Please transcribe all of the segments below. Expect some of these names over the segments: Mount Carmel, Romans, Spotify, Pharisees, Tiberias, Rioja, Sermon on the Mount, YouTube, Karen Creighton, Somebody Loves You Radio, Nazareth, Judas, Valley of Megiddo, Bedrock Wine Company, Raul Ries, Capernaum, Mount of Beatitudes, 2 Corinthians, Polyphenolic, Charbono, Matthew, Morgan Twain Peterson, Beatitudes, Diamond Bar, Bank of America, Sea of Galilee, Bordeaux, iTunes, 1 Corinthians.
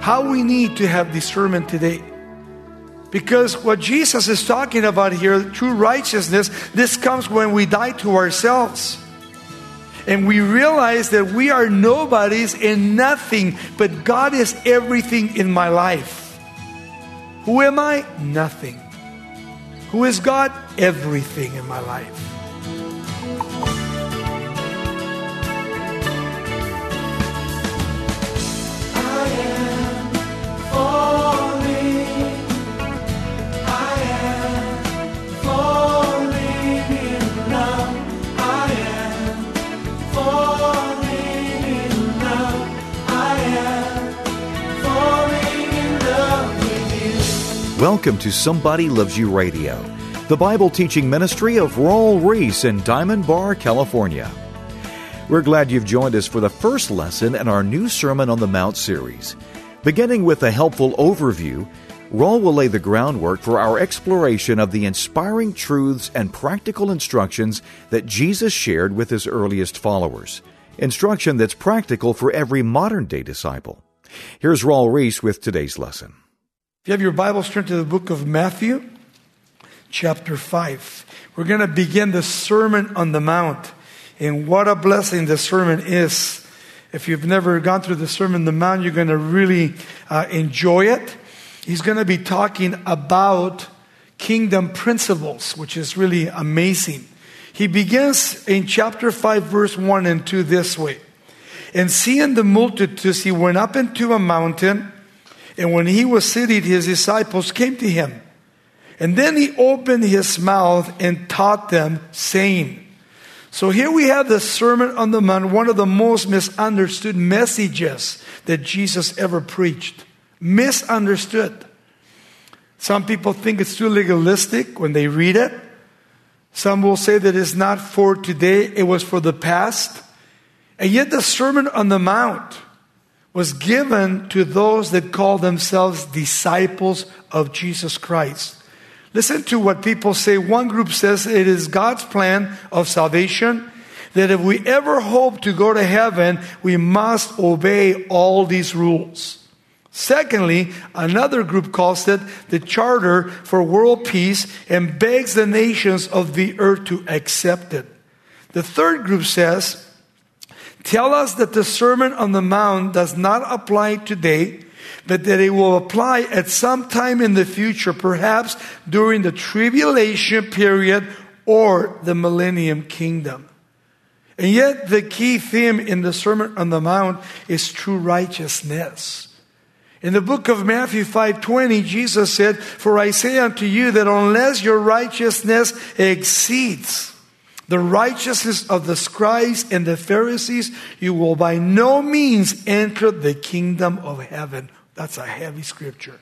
how we need to have discernment today. Because what Jesus is talking about here, true righteousness, this comes when we die to ourselves. And we realize that we are nobodies and nothing, but God is everything in my life. Who am I? Nothing. Who is God? Everything in my life. Welcome to Somebody Loves You Radio, the Bible teaching ministry of Raul Ries in Diamond Bar, California. We're glad you've joined us for the first lesson in our new Sermon on the Mount series. Beginning with a helpful overview, Raul will lay the groundwork for our exploration of the inspiring truths and practical instructions that Jesus shared with his earliest followers, instruction that's practical for every modern-day disciple. Here's Raul Ries with today's lesson. If you have your Bibles, turn to the book of Matthew, chapter 5. We're going to begin the Sermon on the Mount. And what a blessing the sermon is. If you've never gone through the Sermon on the Mount, you're going to really enjoy it. He's going to be talking about kingdom principles, which is really amazing. He begins in chapter 5, verse 1 and 2 this way. And seeing the multitudes, he went up into a mountain. And when he was seated, his disciples came to him. And then he opened his mouth and taught them, saying. So here we have the Sermon on the Mount, one of the most misunderstood messages that Jesus ever preached. Misunderstood. Some people think it's too legalistic when they read it. Some will say that it's not for today, it was for the past. And yet the Sermon on the Mount was given to those that call themselves disciples of Jesus Christ. Listen to what people say. One group says it is God's plan of salvation, that if we ever hope to go to heaven, we must obey all these rules. Secondly, another group calls it the charter for world peace and begs the nations of the earth to accept it. The third group says, tell us that the Sermon on the Mount does not apply today, but that it will apply at some time in the future, perhaps during the tribulation period or the millennium kingdom. And yet the key theme in the Sermon on the Mount is true righteousness. In the book of Matthew 5:20, Jesus said, for I say unto you that unless your righteousness exceeds the righteousness of the scribes and the Pharisees, you will by no means enter the kingdom of heaven. That's a heavy scripture.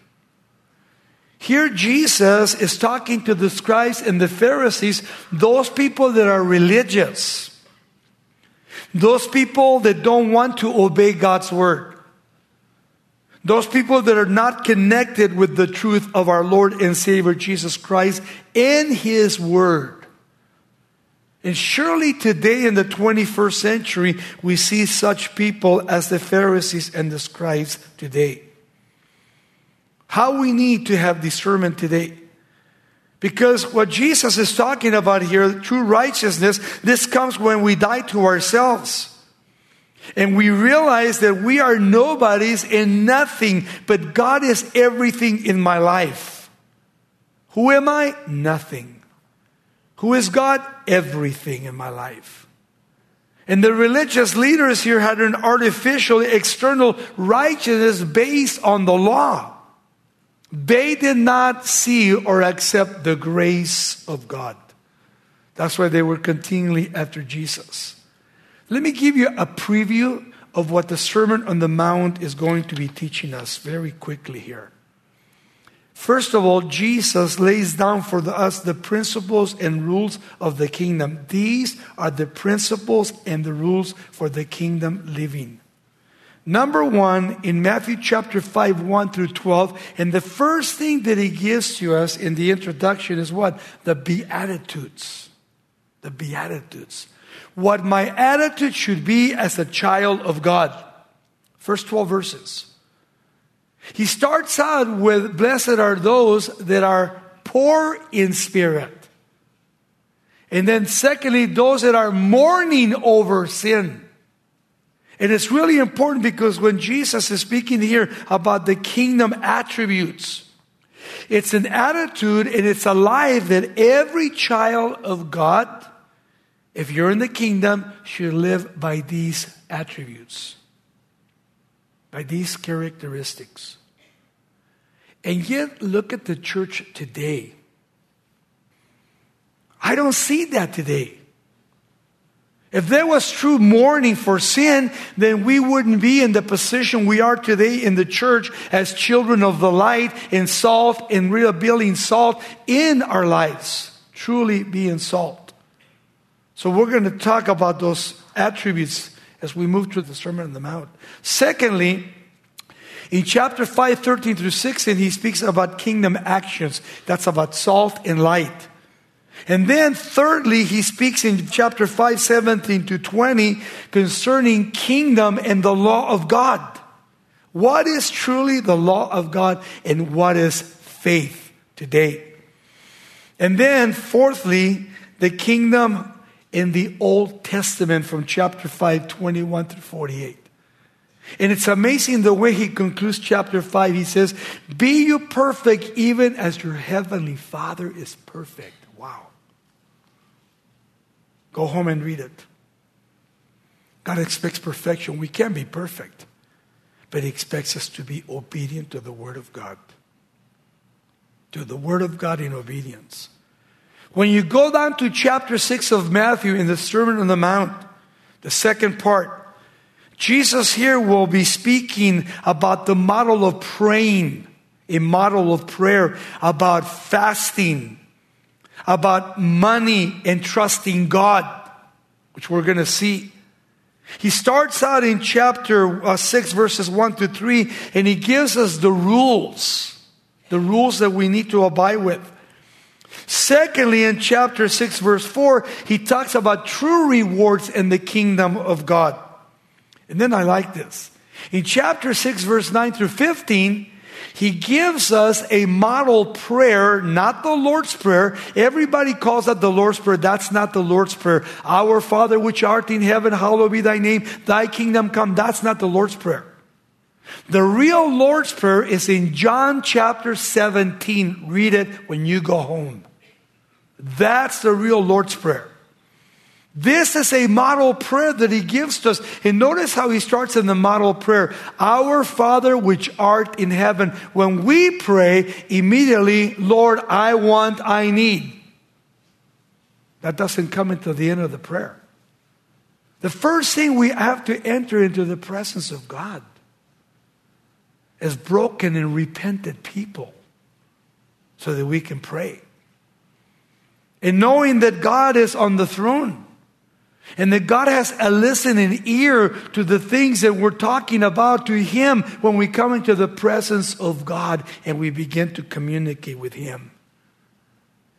Here Jesus is talking to the scribes and the Pharisees, those people that are religious, those people that don't want to obey God's word, those people that are not connected with the truth of our Lord and Savior Jesus Christ and His word. And surely today in the 21st century, we see such people as the Pharisees and the scribes today. How we need to have discernment today. Because what Jesus is talking about here, true righteousness, this comes when we die to ourselves. And we realize that we are nobodies and nothing, but God is everything in my life. Who am I? Nothing. Who is God? Everything in my life. And the religious leaders here had an artificial, external righteousness based on the law. They did not see or accept the grace of God. That's why they were continually after Jesus. Let me give you a preview of what the Sermon on the Mount is going to be teaching us very quickly here. First of all, Jesus lays down for us the principles and rules of the kingdom. These are the principles and the rules for the kingdom living. Number one, in Matthew chapter 5, 1 through 12, and the first thing that he gives to us in the introduction is what? The Beatitudes. The Beatitudes. What my attitude should be as a child of God. First 12 verses. He starts out with, blessed are those that are poor in spirit. And then secondly, those that are mourning over sin. And it's really important because when Jesus is speaking here about the kingdom attributes, it's an attitude and it's a life that every child of God, if you're in the kingdom, should live by these attributes, by these characteristics. And yet, look at the church today. I don't see that today. If there was true mourning for sin, then we wouldn't be in the position we are today in the church as children of the light and salt and rebuilding salt in our lives. Truly being salt. So we're going to talk about those attributes as we move through the Sermon on the Mount. Secondly, in chapter 5, 13 through 16, he speaks about kingdom actions. That's about salt and light. And then thirdly, he speaks in chapter 5, 17 to 20 concerning kingdom and the law of God. What is truly the law of God and what is faith today? And then fourthly, the kingdom in the Old Testament from chapter 5, 21 through 48. And it's amazing the way he concludes chapter 5. He says, be you perfect even as your heavenly Father is perfect. Wow. Go home and read it. God expects perfection. We can't be perfect, but He expects us to be obedient to the Word of God. To the Word of God in obedience. When you go down to chapter 6 of Matthew in the Sermon on the Mount, the second part, Jesus here will be speaking about the model of praying, a model of prayer, about fasting, about money and trusting God, which we're going to see. He starts out in chapter 6, verses 1 to 3, and he gives us the rules that we need to abide with. Secondly, in chapter 6, verse 4, he talks about true rewards in the kingdom of God. And then I like this. In chapter 6, verse 9 through 15, he gives us a model prayer, not the Lord's Prayer. Everybody calls that the Lord's Prayer. That's not the Lord's Prayer. Our Father which art in heaven, hallowed be thy name. Thy kingdom come. That's not the Lord's Prayer. The real Lord's Prayer is in John chapter 17. Read it when you go home. That's the real Lord's Prayer. This is a model prayer that he gives to us. And notice how he starts in the model prayer. Our Father which art in heaven. When we pray, immediately, Lord, I want, I need. That doesn't come until the end of the prayer. The first thing we have to enter into the presence of God as broken and repentant people so that we can pray. And knowing that God is on the throne. And that God has a listening ear to the things that we're talking about to Him when we come into the presence of God and we begin to communicate with Him.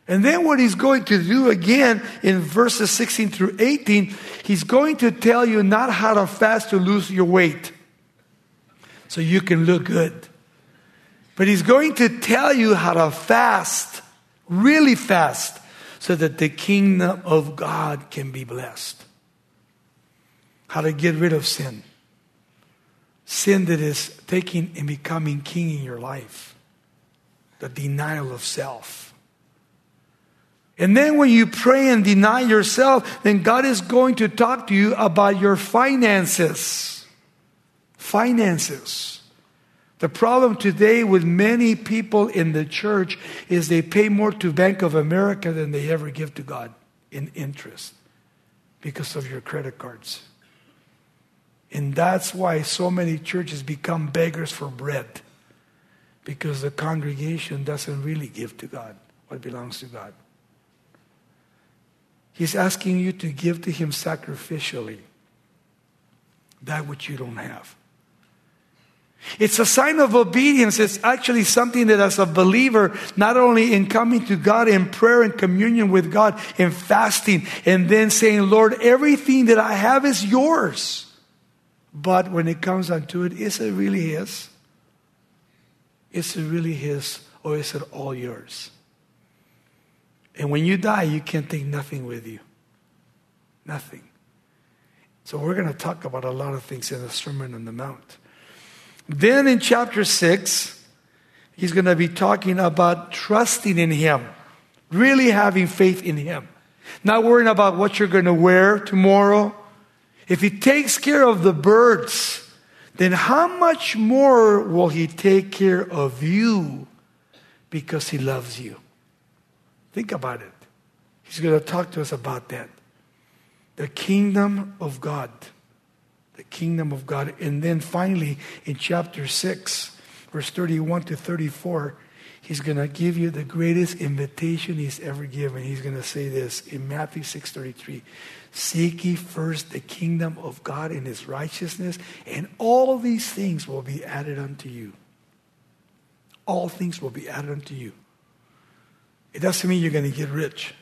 And then what He's going to do again in verses 16 through 18, He's going to tell you not how to fast to lose your weight so you can look good. But He's going to tell you how to fast, really fast, so that the kingdom of God can be blessed. How to get rid of sin. Sin that is taking and becoming king in your life. The denial of self. And then when you pray and deny yourself, then God is going to talk to you about your finances. Finances. The problem today with many people in the church is they pay more to Bank of America than they ever give to God in interest because of your credit cards. And that's why so many churches become beggars for bread, because the congregation doesn't really give to God what belongs to God. He's asking you to give to Him sacrificially that which you don't have. It's a sign of obedience. It's actually something that as a believer, not only in coming to God in prayer and communion with God and fasting and then saying, Lord, everything that I have is yours. But when it comes down to it, is it really His? Is it really his or is it all yours? And when you die, you can't take nothing with you. Nothing. So we're going to talk about a lot of things in the Sermon on the Mount. Then in chapter 6, he's going to be talking about trusting in him. Really having faith in him. Not worrying about what you're going to wear tomorrow. If he takes care of the birds, then how much more will he take care of you because he loves you? Think about it. He's going to talk to us about that. The kingdom of God. The kingdom of God. And then finally, in chapter 6, verse 31 to 34, he's going to give you the greatest invitation he's ever given. He's going to say this in Matthew 6:33. Seek ye first the kingdom of God and his righteousness, and all these things will be added unto you. All things will be added unto you. It doesn't mean you're going to get rich.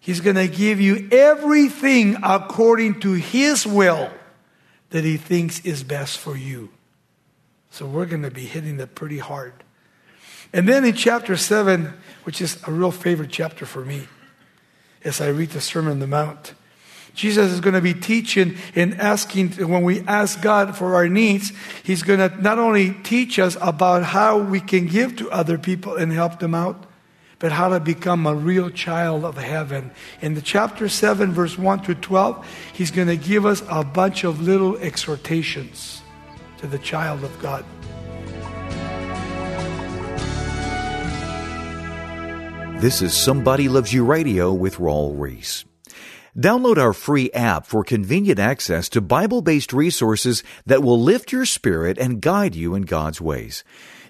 He's going to give you everything according to his will that he thinks is best for you. So we're going to be hitting that pretty hard. And then in chapter 7, which is a real favorite chapter for me, as I read the Sermon on the Mount, Jesus is going to be teaching and asking, when we ask God for our needs, he's going to not only teach us about how we can give to other people and help them out, but how to become a real child of heaven. In the chapter 7, verse 1 to 12, he's going to give us a bunch of little exhortations to the child of God. This is Somebody Loves You Radio with Raul Ries. Download our free app for convenient access to Bible-based resources that will lift your spirit and guide you in God's ways.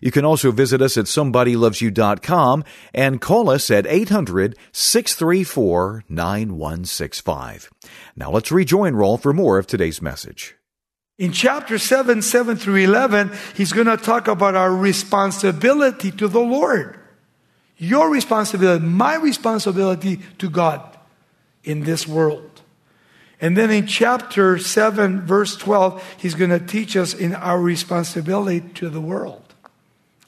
You can also visit us at somebodylovesyou.com and call us at 800-634-9165. Now let's rejoin Raul for more of today's message. In chapter 7, 7 through 11, he's going to talk about our responsibility to the Lord. Your responsibility, my responsibility to God in this world. And then in chapter 7, verse 12, he's going to teach us in our responsibility to the world.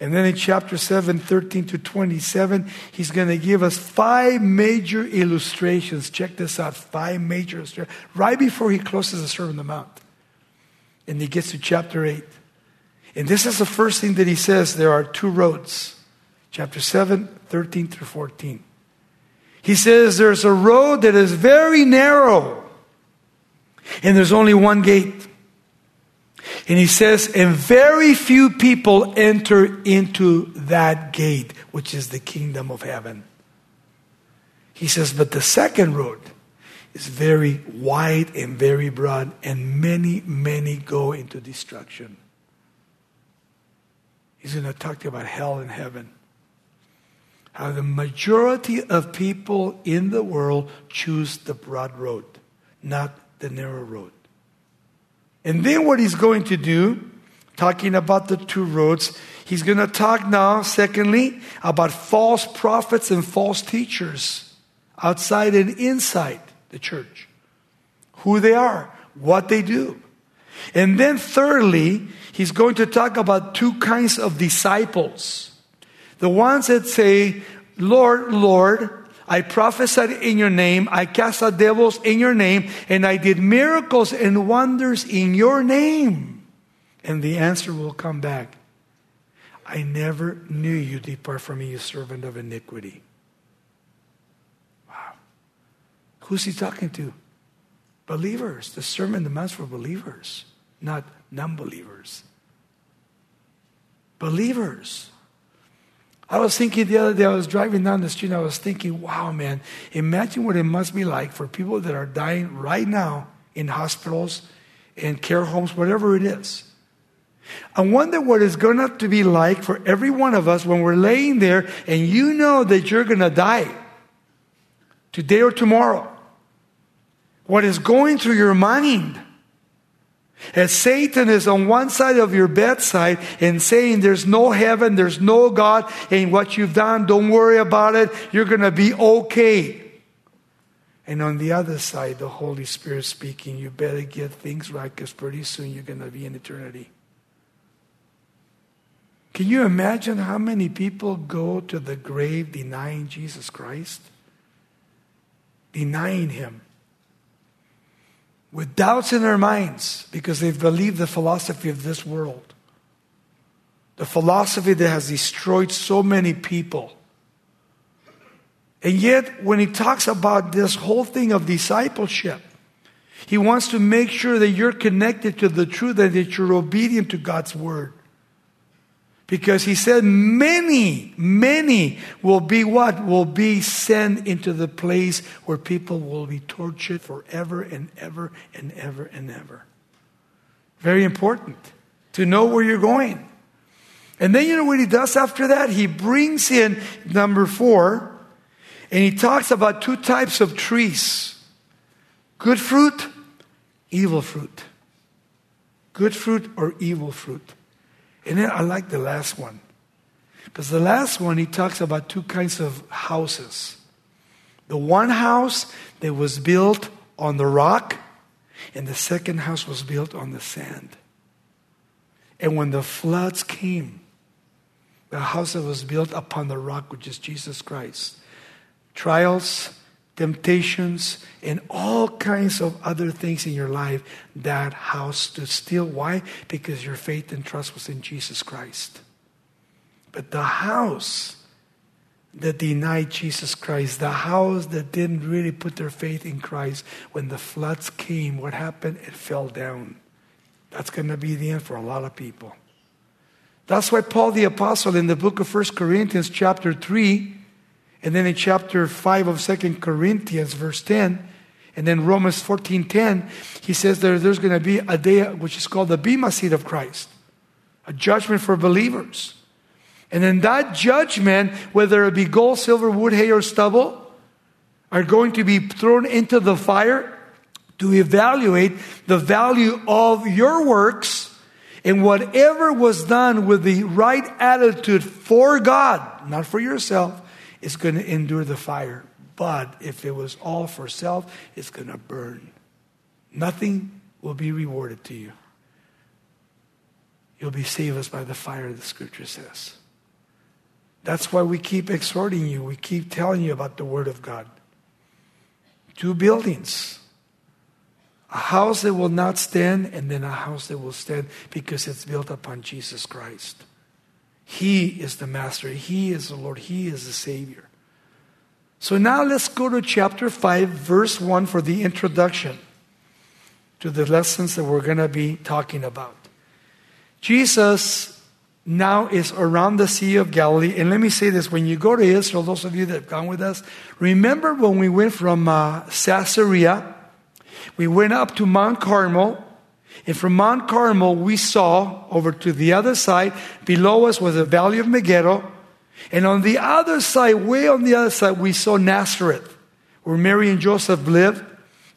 And then in chapter 7, 13 to 27, he's going to give us 5 major illustrations. Check this out, 5 major illustrations. Right before he closes the Sermon on the Mount. And he gets to chapter 8. And this is the first thing that he says, there are 2 roads. Chapter 7, 13 through 14. He says there's a road that is very narrow. And there's only one gate. And he says, and very few people enter into that gate, which is the kingdom of heaven. He says, but the second road is very wide and very broad, and many, many go into destruction. He's going to talk to you about hell and heaven. How the majority of people in the world choose the broad road, not the narrow road. And then what he's going to do, talking about the 2 roads, he's going to talk now, secondly, about false prophets and false teachers outside and inside the church. Who they are, what they do. And then thirdly, he's going to talk about 2 kinds of disciples. The ones that say, Lord, Lord, I prophesied in your name, I cast out devils in your name, and I did miracles and wonders in your name. And the answer will come back. I never knew you, depart from me, you servant of iniquity. Wow. Who's he talking to? Believers. The Sermon demands for believers, not non-believers. Believers. I was thinking the other day, I was driving down the street, and I was thinking, wow, man, imagine what it must be like for people that are dying right now in hospitals and care homes, whatever it is. I wonder what it's going to be like for every one of us when we're laying there and you know that you're going to die today or tomorrow. What is going through your mind? As Satan is on one side of your bedside and saying there's no heaven, there's no God, and what you've done, don't worry about it, you're going to be okay. And on the other side, the Holy Spirit speaking, you better get things right because pretty soon you're going to be in eternity. Can you imagine how many people go to the grave denying Jesus Christ? Denying him. With doubts in their minds because they've believed the philosophy of this world. The philosophy that has destroyed so many people. And yet, when he talks about this whole thing of discipleship, he wants to make sure that you're connected to the truth and that you're obedient to God's word. Because he said many will be what? Will be sent into the place where people will be tortured forever and ever and ever and ever. Very important to know where you're going. And then you know what he does after that? He brings in number 4, and he talks about 2 types of trees. Good fruit, evil fruit. Good fruit or evil fruit. And then I like the last one. Because the last one, he talks about 2 kinds of houses. The one house that was built on the rock, and the second house was built on the sand. And when the floods came, the house that was built upon the rock, which is Jesus Christ, trials, temptations, and all kinds of other things in your life, that house stood still. Why? Because your faith and trust was in Jesus Christ. But the house that denied Jesus Christ, the house that didn't really put their faith in Christ, when the floods came, what happened? It fell down. That's going to be the end for a lot of people. That's why Paul the Apostle in the book of 1 Corinthians chapter 3, and then in chapter 5 of 2 Corinthians, verse 10, and then Romans 14:10, he says there's going to be a day which is called the Bema Seat of Christ, a judgment for believers. And in that judgment, whether it be gold, silver, wood, hay, or stubble, are going to be thrown into the fire to evaluate the value of your works and whatever was done with the right attitude for God, not for yourself. It's going to endure the fire. But if it was all for self, it's going to burn. Nothing will be rewarded to you. You'll be saved by the fire, the scripture says. That's why we keep exhorting you. We keep telling you about the word of God. 2 buildings. A house that will not stand, and then a house that will stand because it's built upon Jesus Christ. He is the Master. He is the Lord. He is the Savior. So now let's go to chapter 5, verse 1 for the introduction to the lessons that we're going to be talking about. Jesus now is around the Sea of Galilee. And let me say this. When you go to Israel, those of you that have gone with us, remember when we went from Caesarea, we went up to Mount Carmel. And from Mount Carmel, we saw over to the other side. Below us was the Valley of Megiddo. And on the other side, way on the other side, we saw Nazareth, where Mary and Joseph lived,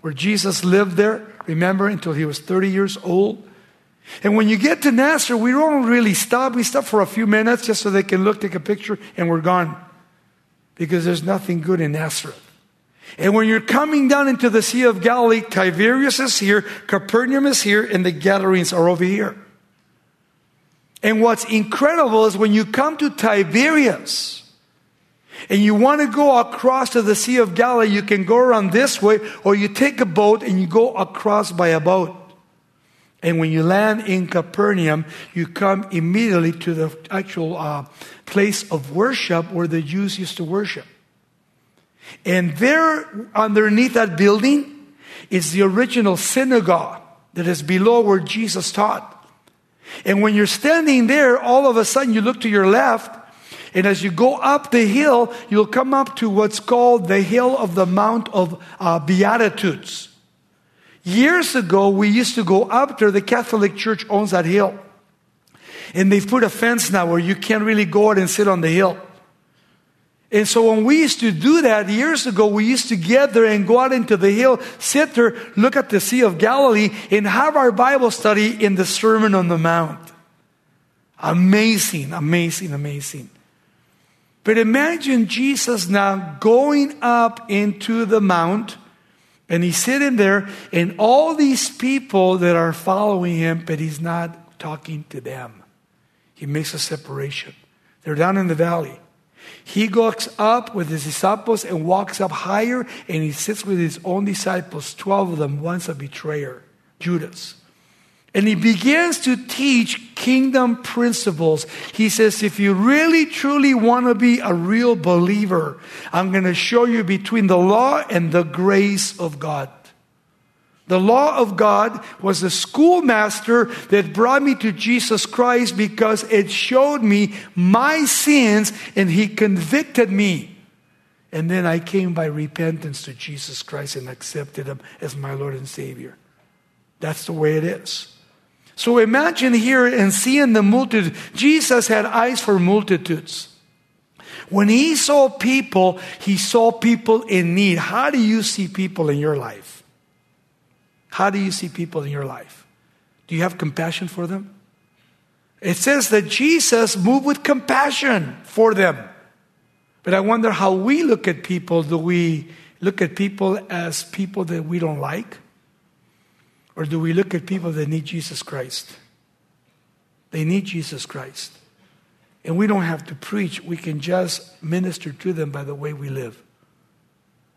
where Jesus lived there, remember, until he was 30 years old. And when you get to Nazareth, we don't really stop. We stop for a few minutes just so they can look, take a picture, and we're gone. Because there's nothing good in Nazareth. And when you're coming down into the Sea of Galilee, Tiberias is here, Capernaum is here, and the Gadarenes are over here. And what's incredible is when you come to Tiberias and you want to go across to the Sea of Galilee, you can go around this way, or you take a boat and you go across by a boat. And when you land in Capernaum, you come immediately to the actual place of worship where the Jews used to worship. And there, underneath that building, is the original synagogue that is below where Jesus taught. And when you're standing there, all of a sudden you look to your left, and as you go up the hill, you'll come up to what's called the hill of the Mount of Beatitudes. Years ago, we used to go up there. The Catholic Church owns that hill. And they've put a fence now where you can't really go out and sit on the hill. And so when we used to do that years ago, we used to get there and go out into the hill, sit there, look at the Sea of Galilee, and have our Bible study in the Sermon on the Mount. Amazing. But imagine Jesus now going up into the mount, and he's sitting there, and all these people that are following him, but he's not talking to them. He makes a separation. They're down in the valley. He goes up with his disciples and walks up higher, and he sits with his own disciples, 12 of them, once a betrayer, Judas. And he begins to teach kingdom principles. He says, if you really, truly want to be a real believer, I'm going to show you between the law and the grace of God. The law of God was the schoolmaster that brought me to Jesus Christ because it showed me my sins and he convicted me. And then I came by repentance to Jesus Christ and accepted him as my Lord and Savior. That's the way it is. So imagine here and seeing the multitude. Jesus had eyes for multitudes. When he saw people in need. How do you see people in your life? How do you see people in your life? Do you have compassion for them? It says that Jesus moved with compassion for them. But I wonder how we look at people. Do we look at people as people that we don't like? Or do we look at people that need Jesus Christ? They need Jesus Christ. And we don't have to preach. We can just minister to them by the way we live.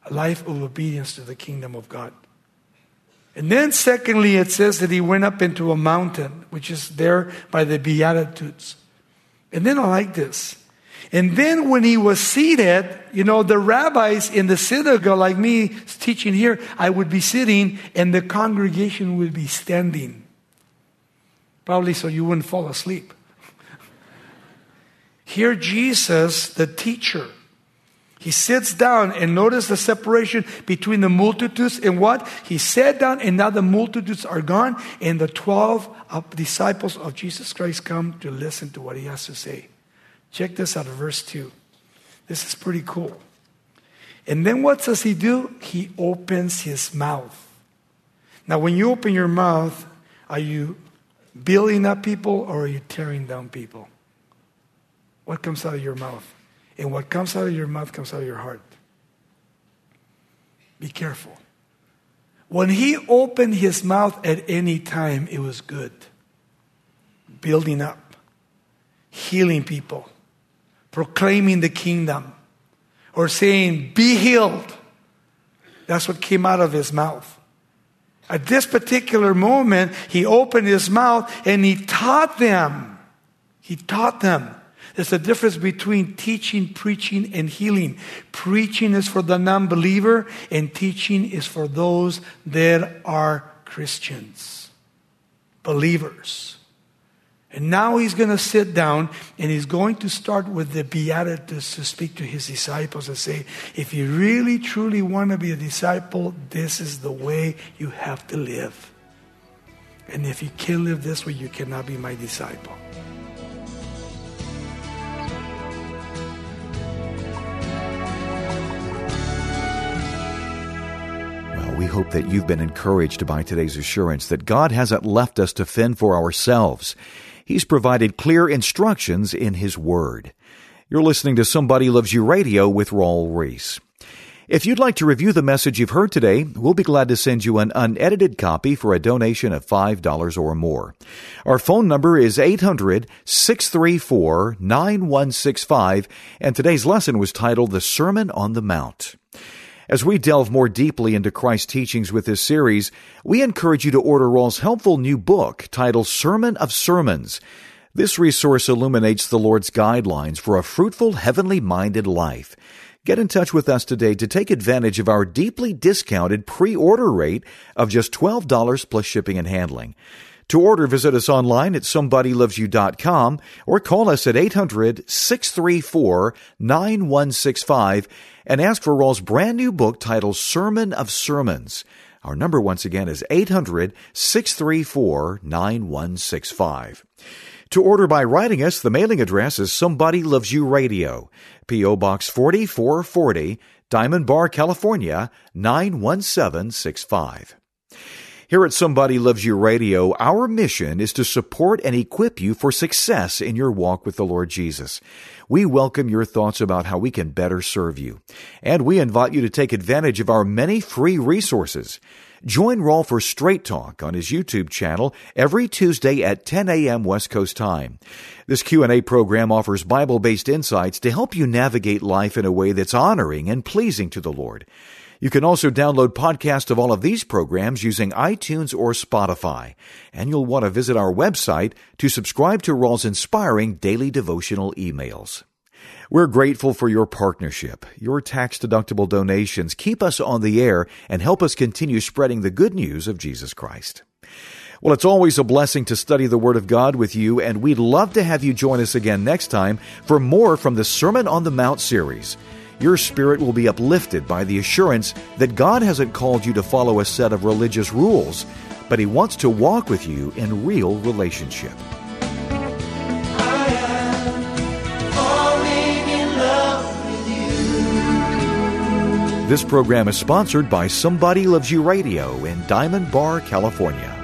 A life of obedience to the kingdom of God. And then secondly, it says that he went up into a mountain, which is there by the Beatitudes. And then I like this. And then when he was seated, you know, the rabbis in the synagogue, like me teaching here, I would be sitting and the congregation would be standing. Probably so you wouldn't fall asleep. Here Jesus, the teacher, he sits down and notice the separation between the multitudes and what? He sat down and now the multitudes are gone and the 12 disciples of Jesus Christ come to listen to what he has to say. Check this out, verse 2. This is pretty cool. And then what does he do? He opens his mouth. Now, when you open your mouth, are you building up people or are you tearing down people? What comes out of your mouth? And what comes out of your mouth comes out of your heart. Be careful. When he opened his mouth at any time, it was good. Building up. Healing people. Proclaiming the kingdom, or saying, be healed. That's what came out of his mouth. At this particular moment, he opened his mouth and he taught them. He taught them. There's a difference between teaching, preaching, and healing. Preaching is for the non-believer, and teaching is for those that are Christians, believers. And now he's going to sit down and he's going to start with the Beatitudes to speak to his disciples and say, if you really, truly want to be a disciple, this is the way you have to live. And if you can't live this way, you cannot be my disciple. We hope that you've been encouraged by today's assurance that God hasn't left us to fend for ourselves. He's provided clear instructions in His Word. You're listening to Somebody Loves You Radio with Raul Ries. If you'd like to review the message you've heard today, we'll be glad to send you an unedited copy for a donation of $5 or more. Our phone number is 800-634-9165, and today's lesson was titled The Sermon on the Mount. As we delve more deeply into Christ's teachings with this series, we encourage you to order Raul's helpful new book titled Sermon of Sermons. This resource illuminates the Lord's guidelines for a fruitful, heavenly-minded life. Get in touch with us today to take advantage of our deeply discounted pre-order rate of just $12 plus shipping and handling. To order, visit us online at somebodylovesyou.com or call us at 800-634-9165 and ask for Raul's brand new book titled Sermon of Sermons. Our number once again is 800-634-9165. To order by writing us, the mailing address is Somebody Loves You Radio, P.O. Box 4440, Diamond Bar, California, 91765. Here at Somebody Loves You Radio, our mission is to support and equip you for success in your walk with the Lord Jesus. We welcome your thoughts about how we can better serve you, and we invite you to take advantage of our many free resources. Join Raul for Straight Talk on his YouTube channel every Tuesday at 10 a.m. West Coast time. This Q&A program offers Bible-based insights to help you navigate life in a way that's honoring and pleasing to the Lord. You can also download podcasts of all of these programs using iTunes or Spotify. And you'll want to visit our website to subscribe to Raul's inspiring daily devotional emails. We're grateful for your partnership. Your tax-deductible donations keep us on the air and help us continue spreading the good news of Jesus Christ. Well, it's always a blessing to study the Word of God with you, and we'd love to have you join us again next time for more from the Sermon on the Mount series. Your spirit will be uplifted by the assurance that God hasn't called you to follow a set of religious rules, but He wants to walk with you in real relationship. This program is sponsored by Somebody Loves You Radio in Diamond Bar, California.